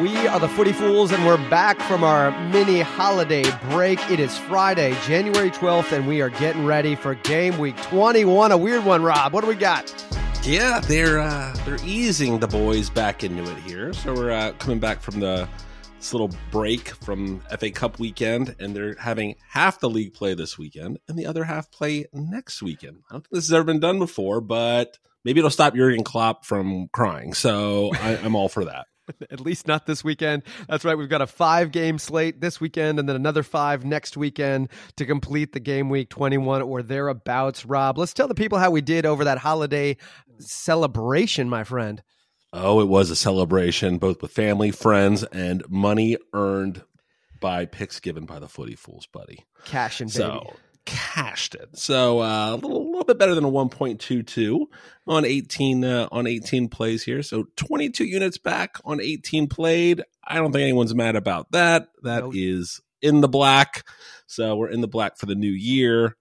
We are the Footy Fools, and we're back from our mini holiday break. It is Friday, January 12th, and we are getting ready for game week 21. A weird one, Rob. What do we got? Yeah, they're easing the boys back into it here. So we're coming back from this little break from FA Cup weekend, and they're having half the league play this weekend and the other half play next weekend. I don't think this has ever been done before, but maybe it'll stop Jurgen Klopp from crying. So I'm all for that. At least not this weekend. That's right. We've got a 5-game slate this weekend and then another 5 next weekend to complete the game week 21 or thereabouts. Rob, let's tell the people how we did over that holiday celebration, my friend. Oh, it was a celebration, both with family, friends, and money earned by picks given by the Footy Fools, buddy. Cashing, baby. So, cashed it. So a little bit better than a 1.22 on 18 plays here. So 22 units back on 18 played. I don't think anyone's mad about that. That Nope. is in the black. So we're in the black for the new year.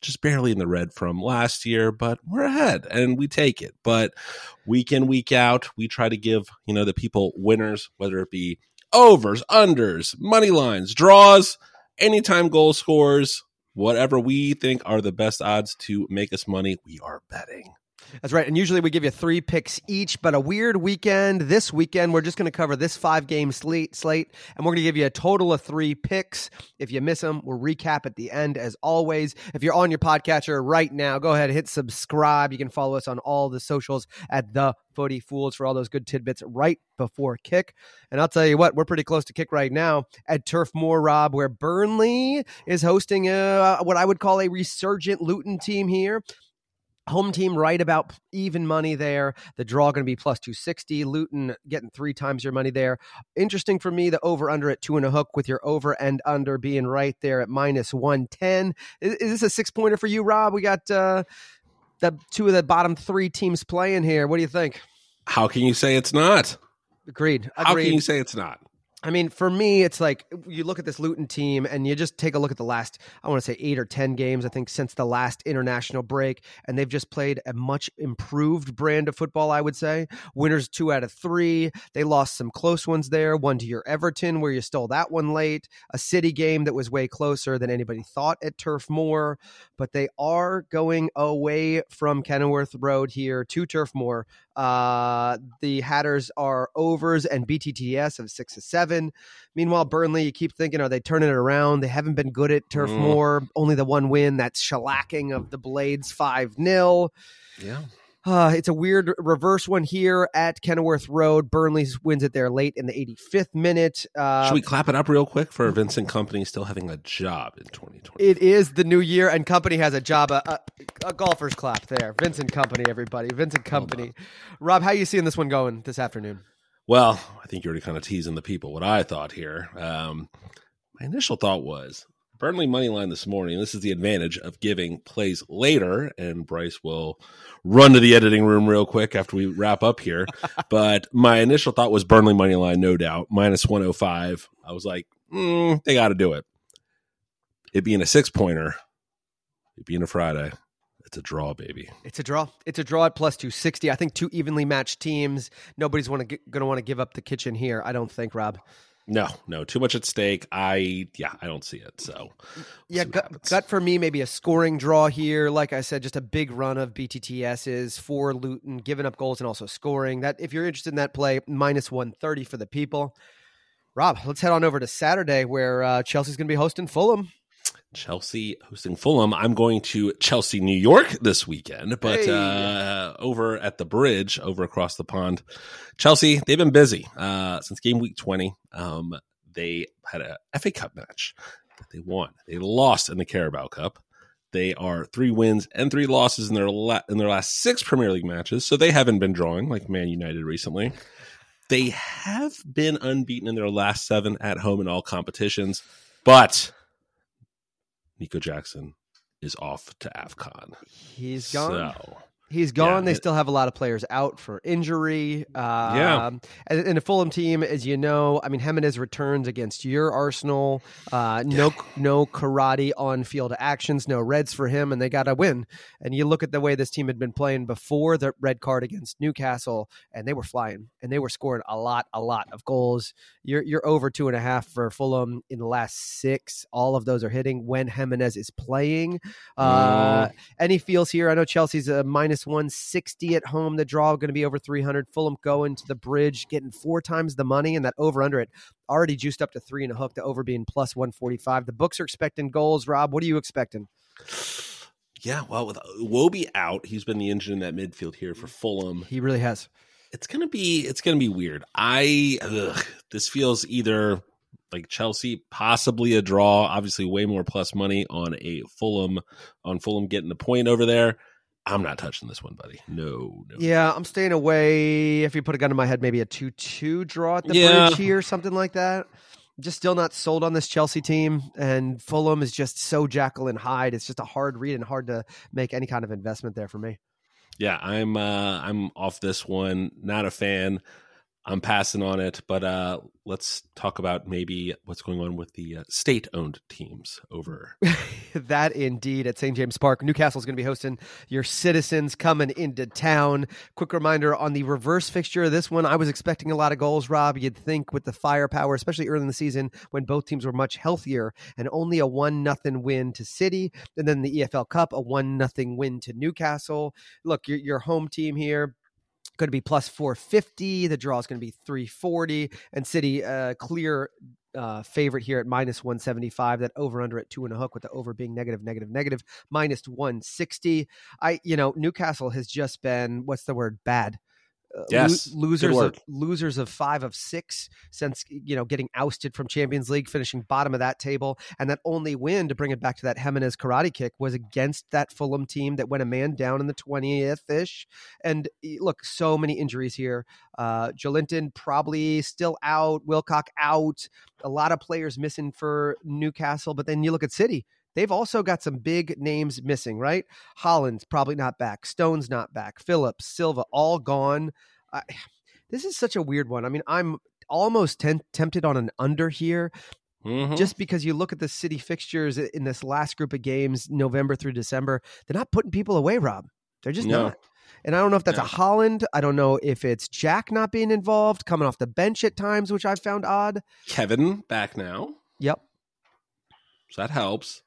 Just barely in the red from last year, but we're ahead and we take it. But week in, week out, we try to give, the people winners, whether it be overs, unders, money lines, draws, anytime goal scores, whatever we think are the best odds to make us money, we are betting. That's right. And usually we give you 3 picks each, but a weird weekend. This weekend, we're just going to cover this 5-game slate, and we're going to give you a total of 3 picks. If you miss them, we'll recap at the end, as always. If you're on your podcatcher right now, go ahead and hit subscribe. You can follow us on all the socials at The Footy Fools for all those good tidbits right before kick. And I'll tell you what, we're pretty close to kick right now at Turf Moor, Rob, where Burnley is hosting what I would call a resurgent Luton team here. Home team right about even money there. The draw going to be plus 260. Luton getting 3 times your money there. Interesting for me, the over-under at 2.5 with your over and under being right there at minus 110. Is this a 6-pointer for you, Rob? We got the 2 of the bottom 3 teams playing here. What do you think? How can you say it's not? Agreed. How can you say it's not? I mean, for me, it's like you look at this Luton team and you just take a look at the last, I want to say 8 or 10 games, I think, since the last international break. And they've just played a much improved brand of football, I would say. Winners 2 out of 3. They lost some close ones there. 1 to your Everton, where you stole that one late. A City game that was way closer than anybody thought at Turf Moor. But they are going away from Kenilworth Road here to Turf Moor. The Hatters are overs and BTTS of 6 to 7. Meanwhile, Burnley, you keep thinking, are they turning it around? They haven't been good at Turf Moor. Only the 1 win, that shellacking of the Blades 5-0. Yeah. It's a weird reverse one here at Kenilworth Road. Burnley wins it there late in the 85th minute. Should we clap it up real quick for Vincent Kompany still having a job in 2020? It is the new year, and Kompany has a job. A golfer's clap there. Vincent Kompany, everybody. Vincent Kompany. Rob, how are you seeing this one going this afternoon? Well, I think you're already kind of teasing the people what I thought here. My initial thought was Burnley moneyline this morning. This is the advantage of giving plays later, and Bryce will run to the editing room real quick after we wrap up here. But my initial thought was Burnley moneyline, no doubt, minus 105. I was like, they got to do it. It being a 6-pointer, it being a Friday. It's a draw, baby. It's a draw at plus 260. I think 2 evenly matched teams. Nobody's going to want to give up the kitchen here, I don't think, Rob. No, too much at stake. I don't see it. So, gut for me, maybe a scoring draw here. Like I said, just a big run of BTTSs for Luton, giving up goals and also scoring. That if you're interested in that play, minus 130 for the people. Rob, let's head on over to Saturday, where Chelsea's going to be hosting Fulham. I'm going to Chelsea, New York this weekend, but over at the bridge, over across the pond, Chelsea, they've been busy since game week 20. They had a FA Cup match that they won. They lost in the Carabao Cup. They are 3 wins and 3 losses in their last 6 Premier League matches, so they haven't been drawing like Man United recently. They have been unbeaten in their last 7 at home in all competitions, but Nico Jackson is off to AFCON. He's gone. So He's gone. Yeah, they still have a lot of players out for injury. And the Fulham team, as you know, I mean, Jimenez returns against your Arsenal. No karate on field actions, no reds for him, and they got a win. And you look at the way this team had been playing before the red card against Newcastle, and they were flying, and they were scoring a lot of goals. You're over 2.5 for Fulham in the last 6. All of those are hitting when Jimenez is playing. Any feels here? I know Chelsea's a minus 160 at home. The draw going to be over 300. Fulham going to the bridge, getting 4 times the money, and that over under it already juiced up to 3.5. The over being plus 145. The books are expecting goals. Rob, what are you expecting? Yeah, well, with Wobie out, he's been the engine in that midfield here for Fulham. He really has. It's gonna be weird. This feels either like Chelsea, possibly a draw. Obviously, way more plus money on Fulham getting the point over there. I'm not touching this one, buddy. No. Yeah, I'm staying away. If you put a gun to my head, maybe a 2-2 draw at the bridge here, something like that. Just still not sold on this Chelsea team, and Fulham is just so Jekyll and Hyde. It's just a hard read and hard to make any kind of investment there for me. Yeah, I'm off this one. Not a fan. I'm passing on it, but let's talk about maybe what's going on with the state-owned teams over. That indeed at St. James Park. Newcastle's going to be hosting your Citizens coming into town. Quick reminder on the reverse fixture of this one, I was expecting a lot of goals, Rob. You'd think with the firepower, especially early in the season when both teams were much healthier, and only a 1-0 win to City, and then the EFL Cup, a 1-0 win to Newcastle. Look, your home team here, going to be plus 450. The draw is going to be 340. And City, clear favorite here at minus 175. That over under at 2.5, with the over being negative, minus 160. Newcastle has just been, what's the word? Bad. Yes. Losers of 5 of 6 since, getting ousted from Champions League, finishing bottom of that table. And that only win, to bring it back to that Jimenez karate kick, was against that Fulham team that went a man down in the 20th-ish. And look, so many injuries here. Jolinton probably still out. Wilcock out. A lot of players missing for Newcastle. But then you look at City. They've also got some big names missing, right? Haaland's probably not back. Stone's not back. Phillips, Silva, all gone. This is such a weird one. I mean, I'm almost tempted on an under here. Mm-hmm. Just because you look at the City fixtures in this last group of games, November through December, they're not putting people away, Rob. They're just not. And I don't know if that's a Haaland. I don't know if it's Jack not being involved, coming off the bench at times, which I found odd. Kevin back now. Yep. So that helps.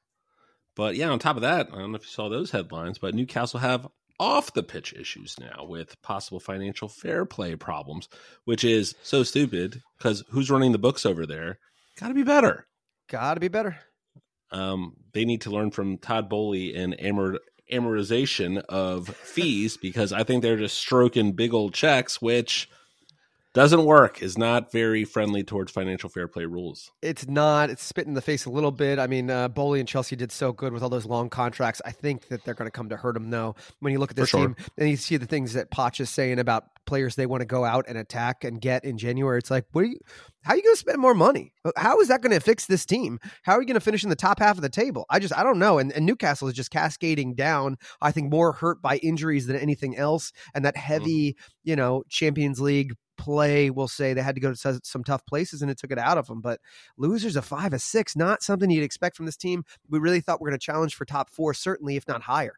But yeah, on top of that, I don't know if you saw those headlines, but Newcastle have off-the-pitch issues now with possible financial fair play problems, which is so stupid because who's running the books over there? Got to be better. They need to learn from Todd Boehly and amortization of fees because I think they're just stroking big old checks, which... doesn't work, is not very friendly towards financial fair play rules. It's not. It's spit in the face a little bit. I mean, Boehly and Chelsea did so good with all those long contracts. I think that they're going to come to hurt them, though. When you look at this team and you see the things that Poch is saying about players they want to go out and attack and get in January, it's like, how are you going to spend more money? How is that going to fix this team? How are you going to finish in the top half of the table? I don't know. And Newcastle is just cascading down, I think, more hurt by injuries than anything else. And that heavy, Champions League play, we'll say they had to go to some tough places and it took it out of them. But losers of 5 of 6, not something you'd expect from this team. We really thought we were going to challenge for top 4, certainly, if not higher.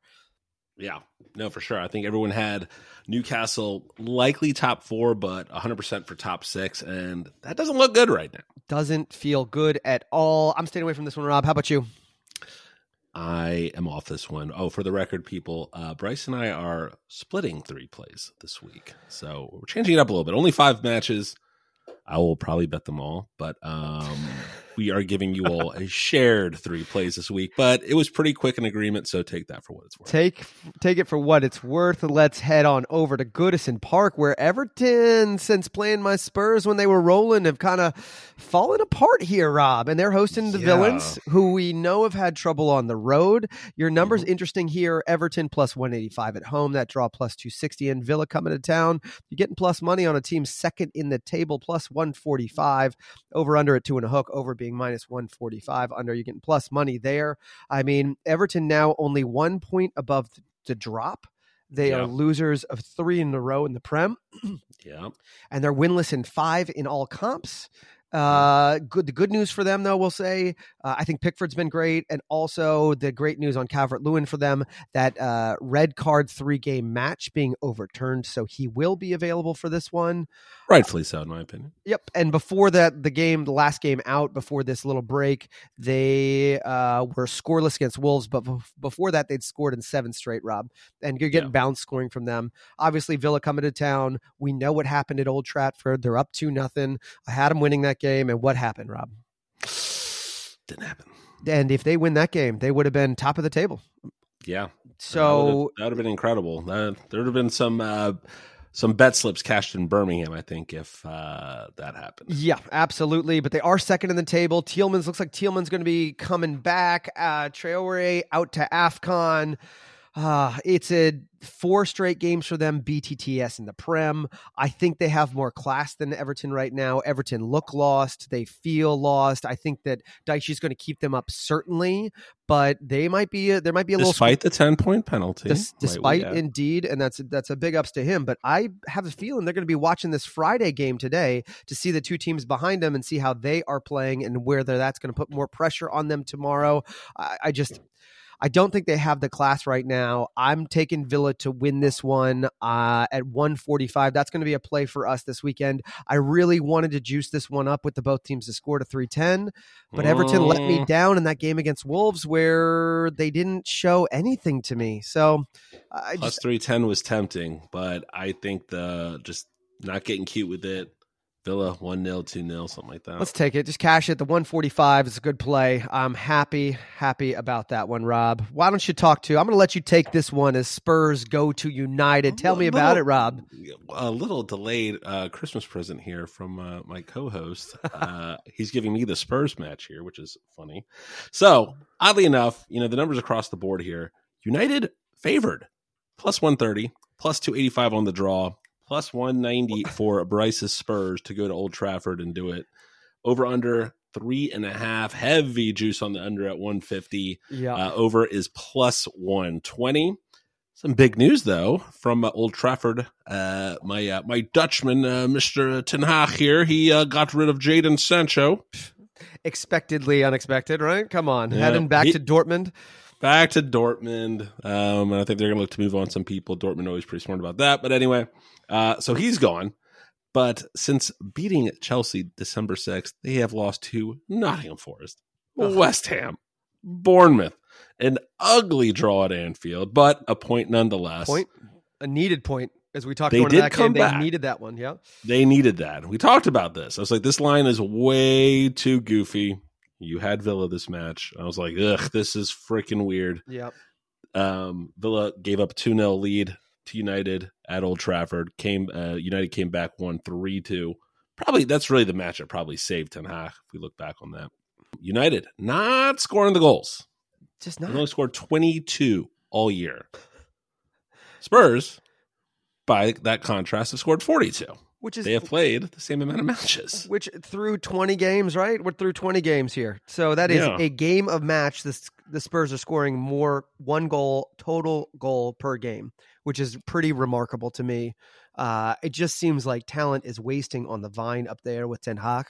Yeah, no, for sure. I think everyone had Newcastle likely top 4, but 100% for top 6. And that doesn't look good right now. Doesn't feel good at all. I'm staying away from this one, Rob. How about you? I am off this one. Oh, for the record, people, Bryce and I are splitting 3 plays this week. So we're changing it up a little bit. Only 5 matches. I will probably bet them all, but we are giving you all a shared 3 plays this week. But it was pretty quick in agreement, so take that for what it's worth. Take it for what it's worth. Let's head on over to Goodison Park, where Everton, since playing my Spurs when they were rolling, have kind of fallen apart here, Rob. And they're hosting the Villains, who we know have had trouble on the road. Your number's interesting here. Everton plus 185 at home. That draw plus 260. And Villa coming to town. You're getting plus money on a team second in the table, plus 145. Over under at 2.5. Over being minus 145. Under, you're getting plus money there. I mean, Everton now only 1 point above the drop. They are losers of 3 in a row in the Prem. Yeah. And they're winless in 5 in all comps. The good news for them, though, we'll say, I think Pickford's been great. And also the great news on Calvert-Lewin for them, that red card 3-game match being overturned. So he will be available for this one. Rightfully so, in my opinion. Yep. And before that, the last game out before this little break, they were scoreless against Wolves. But before that, they'd scored in 7 straight, Rob. And you're getting bounce scoring from them. Obviously, Villa coming to town. We know what happened at Old Trafford. They're up 2-0. I had them winning that game, and what happened, Rob? Didn't happen. And if they win that game, they would have been top of the table. Yeah. So that would have been incredible. There would have been some bet slips cashed in Birmingham, I think, if that happened. Yeah, absolutely. But they are second in the table. Tielemans looks like Tielemans going to be coming back. Traore out to AFCON. It's 4 straight games for them, BTTS in the Prem. I think they have more class than Everton right now. Everton look lost. They feel lost. I think that Dyche is going to keep them up, certainly, but they might be, there might be a despite little... Despite the 10-point penalty. Indeed, and that's a big ups to him, but I have a feeling they're going to be watching this Friday game today to see the two teams behind them and see how they are playing and whether that's going to put more pressure on them tomorrow. I don't think they have the class right now. I'm taking Villa to win this one at 1:45. That's going to be a play for us this weekend. I really wanted to juice this one up with the both teams to score to 3:10, but Everton let me down in that game against Wolves where they didn't show anything to me. So plus 3:10 was tempting, but I think just not getting cute with it. Villa 1-0, 2-0, something like that. Let's take it. Just cash it. The 1:45 is a good play. I'm happy about that one, Rob. Why don't you talk to? I'm going to let you take this one as Spurs go to United. Tell me about it, Rob. A little delayed Christmas present here from my co-host. He's giving me the Spurs match here, which is funny. So oddly enough, the numbers across the board here. United favored, plus 130, plus 285 on the draw. Plus 190 for Bryce's Spurs to go to Old Trafford and do it. Over under 3.5. Heavy juice on the under at 150. Yeah. Over is plus 120. Some big news, though, from Old Trafford. My Dutchman, Mr. Ten Hag here, he got rid of Jadon Sancho. Expectedly unexpected, right? Come on. Yeah. Heading back to Dortmund. Back to Dortmund. And I think they're going to look to move on some people. Dortmund always pretty smart about that. But anyway, so he's gone. But since beating Chelsea December 6th, they have lost to Nottingham Forest, West Ham, Bournemouth, an ugly draw at Anfield, but a point nonetheless. A needed point. As we talked about that game, they needed that one. Yeah, they needed that. We talked about this. I was like, this line is way too goofy. You had Villa this match. I was like, ugh, this is freaking weird. Yep. Villa gave up 2-0 lead to United at Old Trafford. United came back 1-3-2. Probably that's really the match that probably saved Ten Hag if we look back on that. United not scoring the goals. Just not. They only scored 22 all year. Spurs, by that contrast, have scored 42. They have played the same amount of matches. Which through 20 games, right? We're through 20 games here. So that is a game of match. The Spurs are scoring more total goal per game, which is pretty remarkable to me. It just seems like talent is wasting on the vine up there with Ten Hag.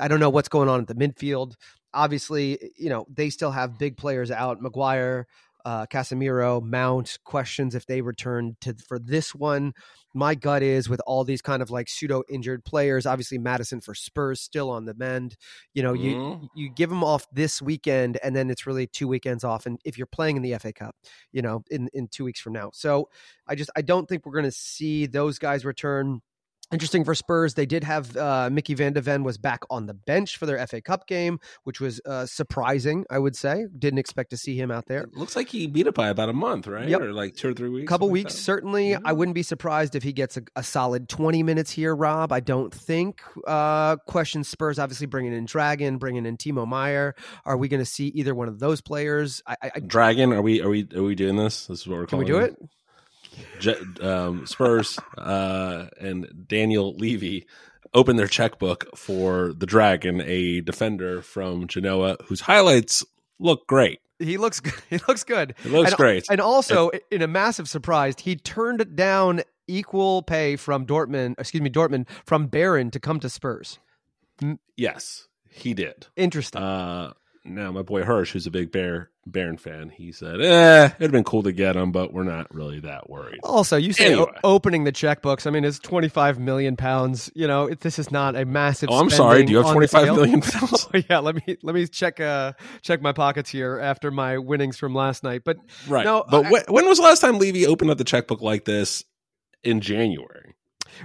I don't know what's going on at the midfield. Obviously, they still have big players out. Maguire, Casemiro, Mount, questions if they return for this one. My gut is with all these kind of like pseudo injured players, obviously Madison for Spurs still on the mend, you give them off this weekend and then it's really 2 weekends off. And if you're playing in the FA Cup, in 2 weeks from now. So I don't think we're going to see those guys return. Interesting for Spurs, they did have Mickey van de Ven was back on the bench for their FA Cup game, which was surprising, I would say. Didn't expect to see him out there. It looks like he beat it by about a month, right? Yep. Or like 2 or 3 weeks. Couple weeks, certainly. Mm-hmm. I wouldn't be surprised if he gets a solid 20 minutes here, Rob. I don't think. Question Spurs, obviously bringing in Dragon, bringing in Timo Werner. Are we going to see either one of those players? Dragon, are we doing this? This is what we're calling. Can we do it? Spurs and Daniel Levy opened their checkbook for the Dragon, a defender from Genoa whose highlights look great. He looks good. He looks good. It looks great. And also, in a massive surprise, he turned down equal pay from Dortmund from Barron to come to Spurs. Yes, he did. Interesting. Now, my boy Hirsch, who's a big Barron fan, he said, it'd have been cool to get him, but we're not really that worried. Also, you say opening the checkbooks. I mean, it's £25 million. You know, this is not a massive. Oh, I'm sorry. Do you have £25 million? Oh, yeah, let me check my pockets here after my winnings from last night. But right. No, but when was the last time Levy opened up the checkbook like this? In January.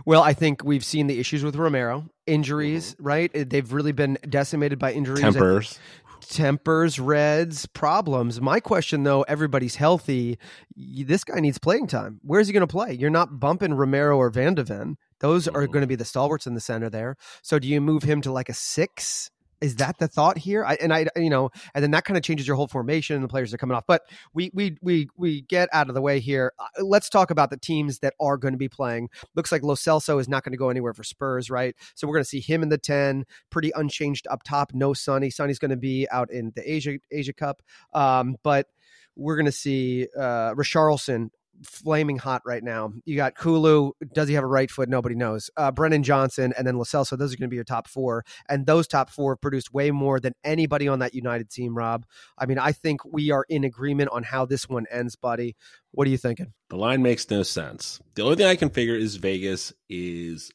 Well, I think we've seen the issues with Romero. Injuries, mm-hmm. Right? They've really been decimated by injuries. Tempers, reds, problems. My question, though, everybody's healthy. This guy needs playing time. Where's he going to play? You're not bumping Romero or Van de Ven. Those mm-hmm. are going to be the stalwarts in the center there. So do you move him to like a 6? Is that the thought here? And then that kind of changes your whole formation and the players are coming off. But we get out of the way here. Let's talk about the teams that are going to be playing. Looks like Lo Celso is not going to go anywhere for Spurs, right? So we're going to see him in the 10, pretty unchanged up top. No Sonny. Sonny's going to be out in the Asia Cup. But we're going to see Richarlison flaming hot right now. You got Kulu. Does he have a right foot? Nobody knows. Brennan Johnson and then Lo Celso. Those are going to be your top four. And those top four have produced way more than anybody on that United team, Rob. I mean, I think we are in agreement on how this one ends, buddy. What are you thinking? The line makes no sense. The only thing I can figure is Vegas is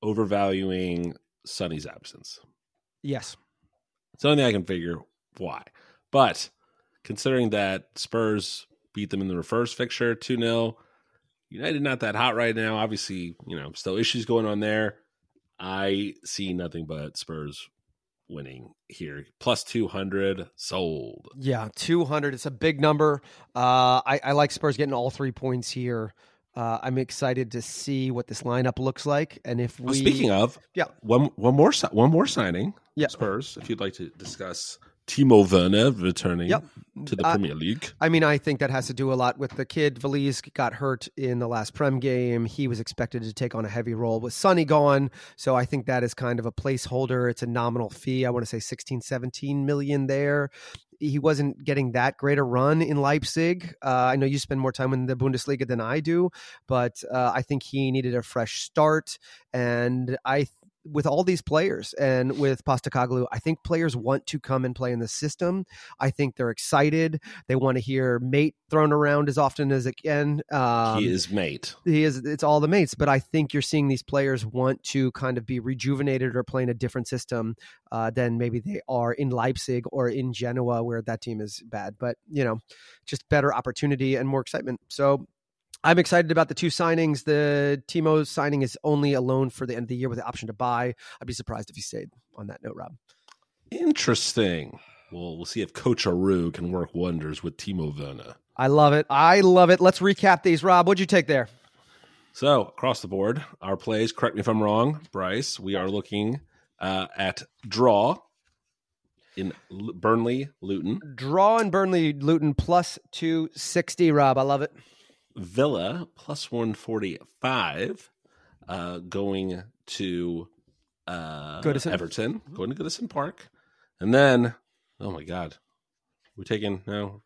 overvaluing Sonny's absence. Yes. It's the only thing I can figure why. But considering that Spurs beat them in the reverse fixture, 2-0. United not that hot right now. Obviously, still issues going on there. I see nothing but Spurs winning here. Plus 200 sold. Yeah, 200. It's a big number. I like Spurs getting all 3 points here. I'm excited to see what this lineup looks like. And if we... Well, speaking of, yeah, one more signing. Yeah. Spurs, if you'd like to discuss... Timo Werner returning to the Premier League. I mean, I think that has to do a lot with the kid. Valise got hurt in the last Prem game. He was expected to take on a heavy role with Sonny gone. So I think that is kind of a placeholder. It's a nominal fee. I want to say 16, 17 million there. He wasn't getting that great a run in Leipzig. I know you spend more time in the Bundesliga than I do, but I think he needed a fresh start. And with all these players and with Postecoglou, I think players want to come and play in the system. I think they're excited. They want to hear mate thrown around as often as it can. He is mate. He is. It's all the mates. But I think you're seeing these players want to kind of be rejuvenated or play in a different system than maybe they are in Leipzig or in Genoa, where that team is bad. But, just better opportunity and more excitement. So I'm excited about the two signings. The Timo signing is only a loan for the end of the year with the option to buy. I'd be surprised if he stayed. On that note, Rob. Interesting. Well, we'll see if Coach Aru can work wonders with Timo Werner. I love it. Let's recap these. Rob, what'd you take there? So across the board, our plays, correct me if I'm wrong, Bryce, we are looking at draw in Burnley, Luton. Draw in Burnley, Luton plus 260, Rob. I love it. Villa plus 145 going to Everton, going to Goodison Park. And then, oh my God, we're taking no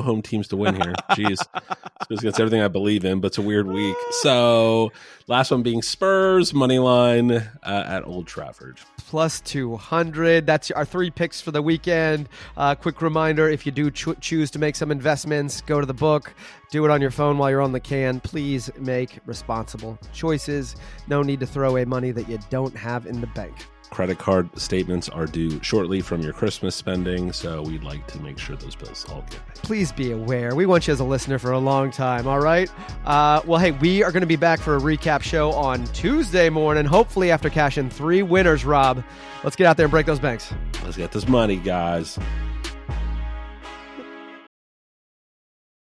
home teams to win here. Jeez. It's against everything I believe in, but it's a weird week. So last one being Spurs, money line at Old Trafford. Plus 200. That's our three picks for the weekend. Quick reminder, if you do choose to make some investments, go to the book. Do it on your phone while you're on the can. Please make responsible choices. No need to throw away money that you don't have in the bank. Credit card statements are due shortly from your Christmas spending, so we'd like to make sure those bills all get paid. Please be aware. We want you as a listener for a long time, all right? Well, hey, we are going to be back for a recap show on Tuesday morning, hopefully after cashing 3 winners, Rob. Let's get out there and break those banks. Let's get this money, guys.